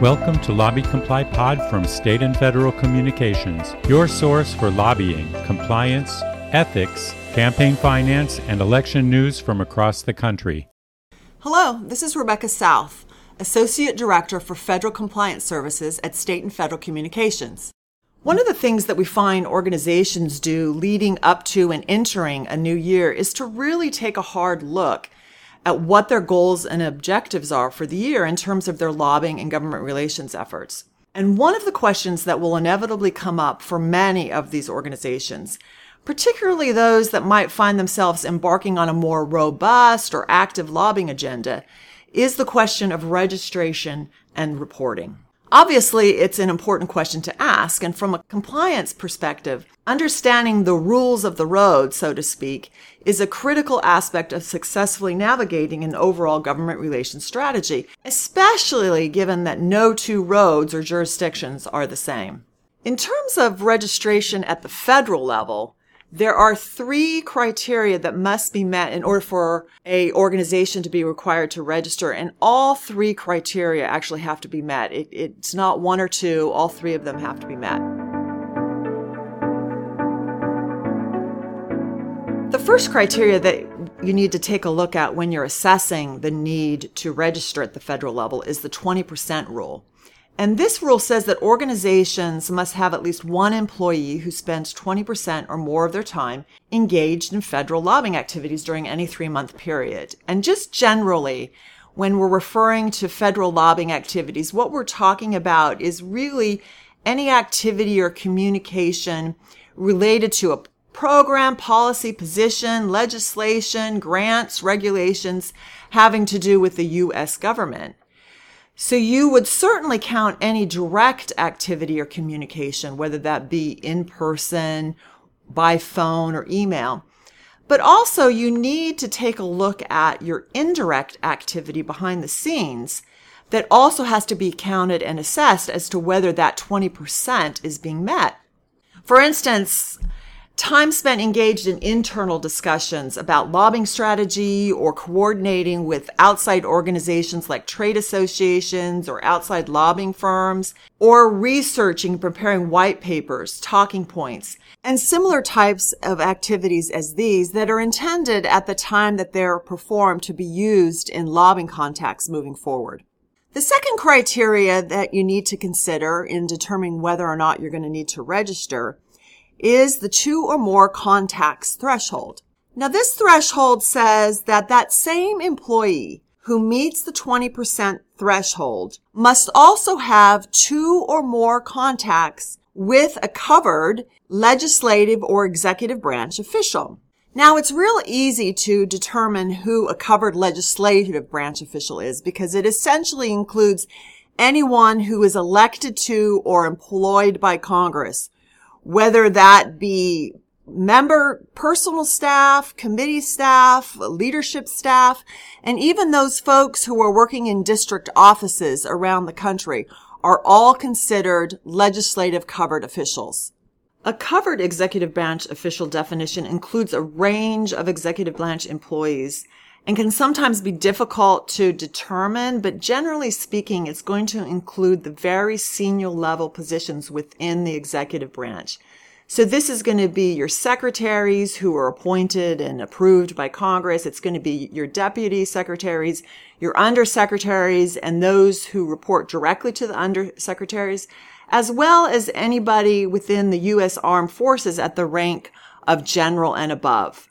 Welcome to Lobby Comply Pod from State and Federal Communications, your source for lobbying, compliance, ethics, campaign finance, and election news from across the country. Hello, this is Rebecca South, Associate Director for Federal Compliance Services at State and Federal Communications. One of the things that we find organizations do leading up to and entering a new year is to really take a hard look at what their goals and objectives are for the year in terms of their lobbying and government relations efforts. And one of the questions that will inevitably come up for many of these organizations, particularly those that might find themselves embarking on a more robust or active lobbying agenda, is the question of registration and reporting. Obviously, it's an important question to ask, and from a compliance perspective, understanding the rules of the road, so to speak, is a critical aspect of successfully navigating an overall government relations strategy, especially given that no two roads or jurisdictions are the same. In terms of registration at the federal level, there are three criteria that must be met in order for an organization to be required to register, and all three criteria actually have to be met. It's not one or two, all three of them have to be met. The first criteria that you need to take a look at when you're assessing the need to register at the federal level is the 20% rule. And this rule says that organizations must have at least one employee who spends 20% or more of their time engaged in federal lobbying activities during any 3-month period. And just generally, when we're referring to federal lobbying activities, what we're talking about is really any activity or communication related to a program, policy, position, legislation, grants, regulations having to do with the U.S. government. So you would certainly count any direct activity or communication, whether that be in person, by phone, or email. But also you need to take a look at your indirect activity behind the scenes that also has to be counted and assessed as to whether that 20% is being met. For instance, time spent engaged in internal discussions about lobbying strategy or coordinating with outside organizations like trade associations or outside lobbying firms, or researching and preparing white papers, talking points, and similar types of activities as these that are intended at the time that they're performed to be used in lobbying contexts moving forward. The second criteria that you need to consider in determining whether or not you're going to need to register is the 2 or more contacts threshold. Now, this threshold says that that same employee who meets the 20% threshold must also have 2 or more contacts with a covered legislative or executive branch official. Now, it's real easy to determine who a covered legislative branch official is because it essentially includes anyone who is elected to or employed by Congress, whether that be member, personal staff, committee staff, leadership staff, and even those folks who are working in district offices around the country are all considered legislative covered officials. A covered executive branch official definition includes a range of executive branch employees and can sometimes be difficult to determine, but generally speaking, it's going to include the very senior level positions within the executive branch. So this is going to be your secretaries who are appointed and approved by Congress. It's going to be your deputy secretaries, your undersecretaries, and those who report directly to the undersecretaries, as well as anybody within the U.S. Armed Forces at the rank of general and above.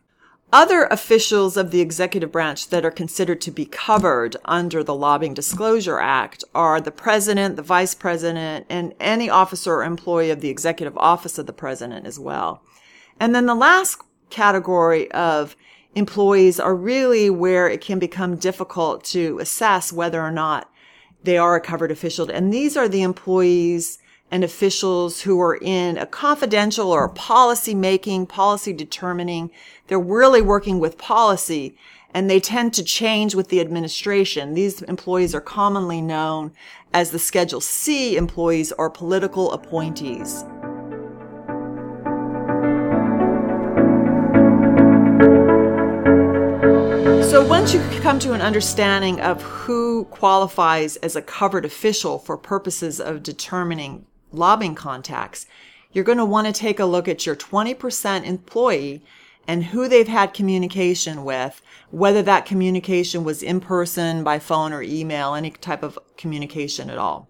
Other officials of the executive branch that are considered to be covered under the Lobbying Disclosure Act are the president, the vice president, and any officer or employee of the executive office of the president as well. And then the last category of employees are really where it can become difficult to assess whether or not they are a covered official. And these are the employees and officials who are in a confidential or policy-making, policy-determining. They're really working with policy, and they tend to change with the administration. These employees are commonly known as the Schedule C employees or political appointees. So once Once you come to an understanding of who qualifies as a covered official for purposes of determining lobbying contacts, you're going to want to take a look at your 20% employee and who they've had communication with, whether that communication was in person, by phone or email, any type of communication at all.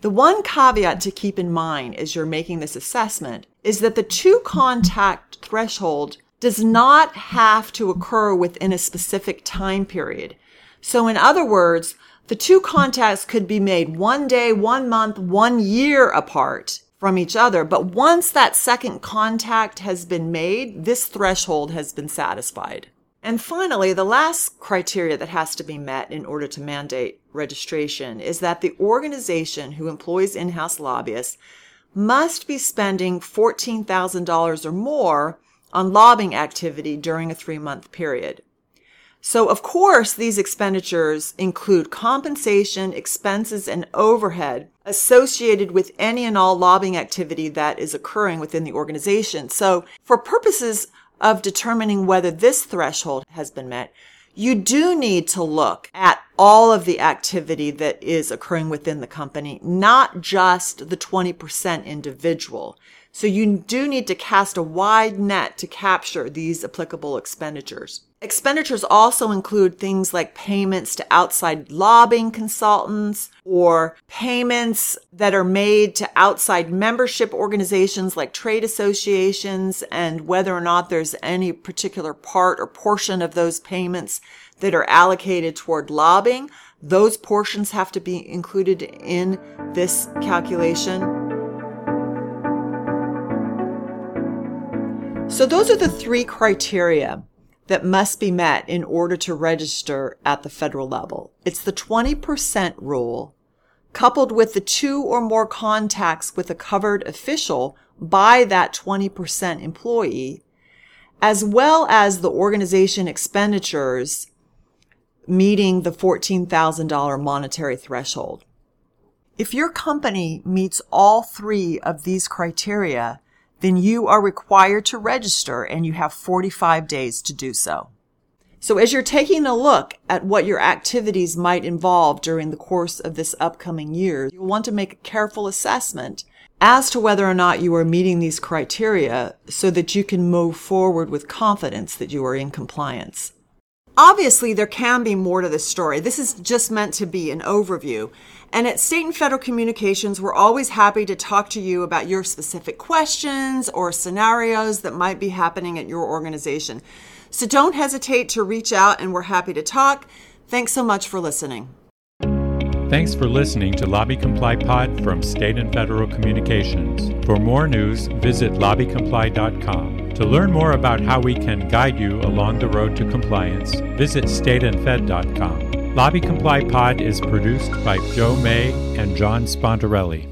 The one caveat to keep in mind as you're making this assessment is that the two-contact threshold does not have to occur within a specific time period. So in other words, the two contacts could be made 1 day, 1 month, 1 year apart from each other. But once that second contact has been made, this threshold has been satisfied. And finally, the last criteria that has to be met in order to mandate registration is that the organization who employs in-house lobbyists must be spending $14,000 or more on lobbying activity during a 3-month period. So, of course, these expenditures include compensation, expenses, and overhead associated with any and all lobbying activity that is occurring within the organization. So, for purposes of determining whether this threshold has been met, you do need to look at all of the activity that is occurring within the company, not just the 20% individual. So you do need to cast a wide net to capture these applicable expenditures. Expenditures also include things like payments to outside lobbying consultants or payments that are made to outside membership organizations like trade associations, and whether or not there's any particular part or portion of those payments that are allocated toward lobbying. Those portions have to be included in this calculation. So those are the three criteria that must be met in order to register at the federal level. It's the 20% rule, coupled with the two or more contacts with a covered official by that 20% employee, as well as the organization expenditures meeting the $14,000 monetary threshold. If your company meets all three of these criteria, then you are required to register, and you have 45 days to do so. So as you're taking a look at what your activities might involve during the course of this upcoming year, you'll want to make a careful assessment as to whether or not you are meeting these criteria so that you can move forward with confidence that you are in compliance. Obviously, there can be more to this story. This is just meant to be an overview. And at State and Federal Communications, we're always happy to talk to you about your specific questions or scenarios that might be happening at your organization. So don't hesitate to reach out, and we're happy to talk. Thanks so much for listening. Thanks for listening to Lobby Comply Pod from State and Federal Communications. For more news, visit lobbycomply.com. To learn more about how we can guide you along the road to compliance, visit stateandfed.com. Lobby Comply Pod is produced by Joe May and John Spontarelli.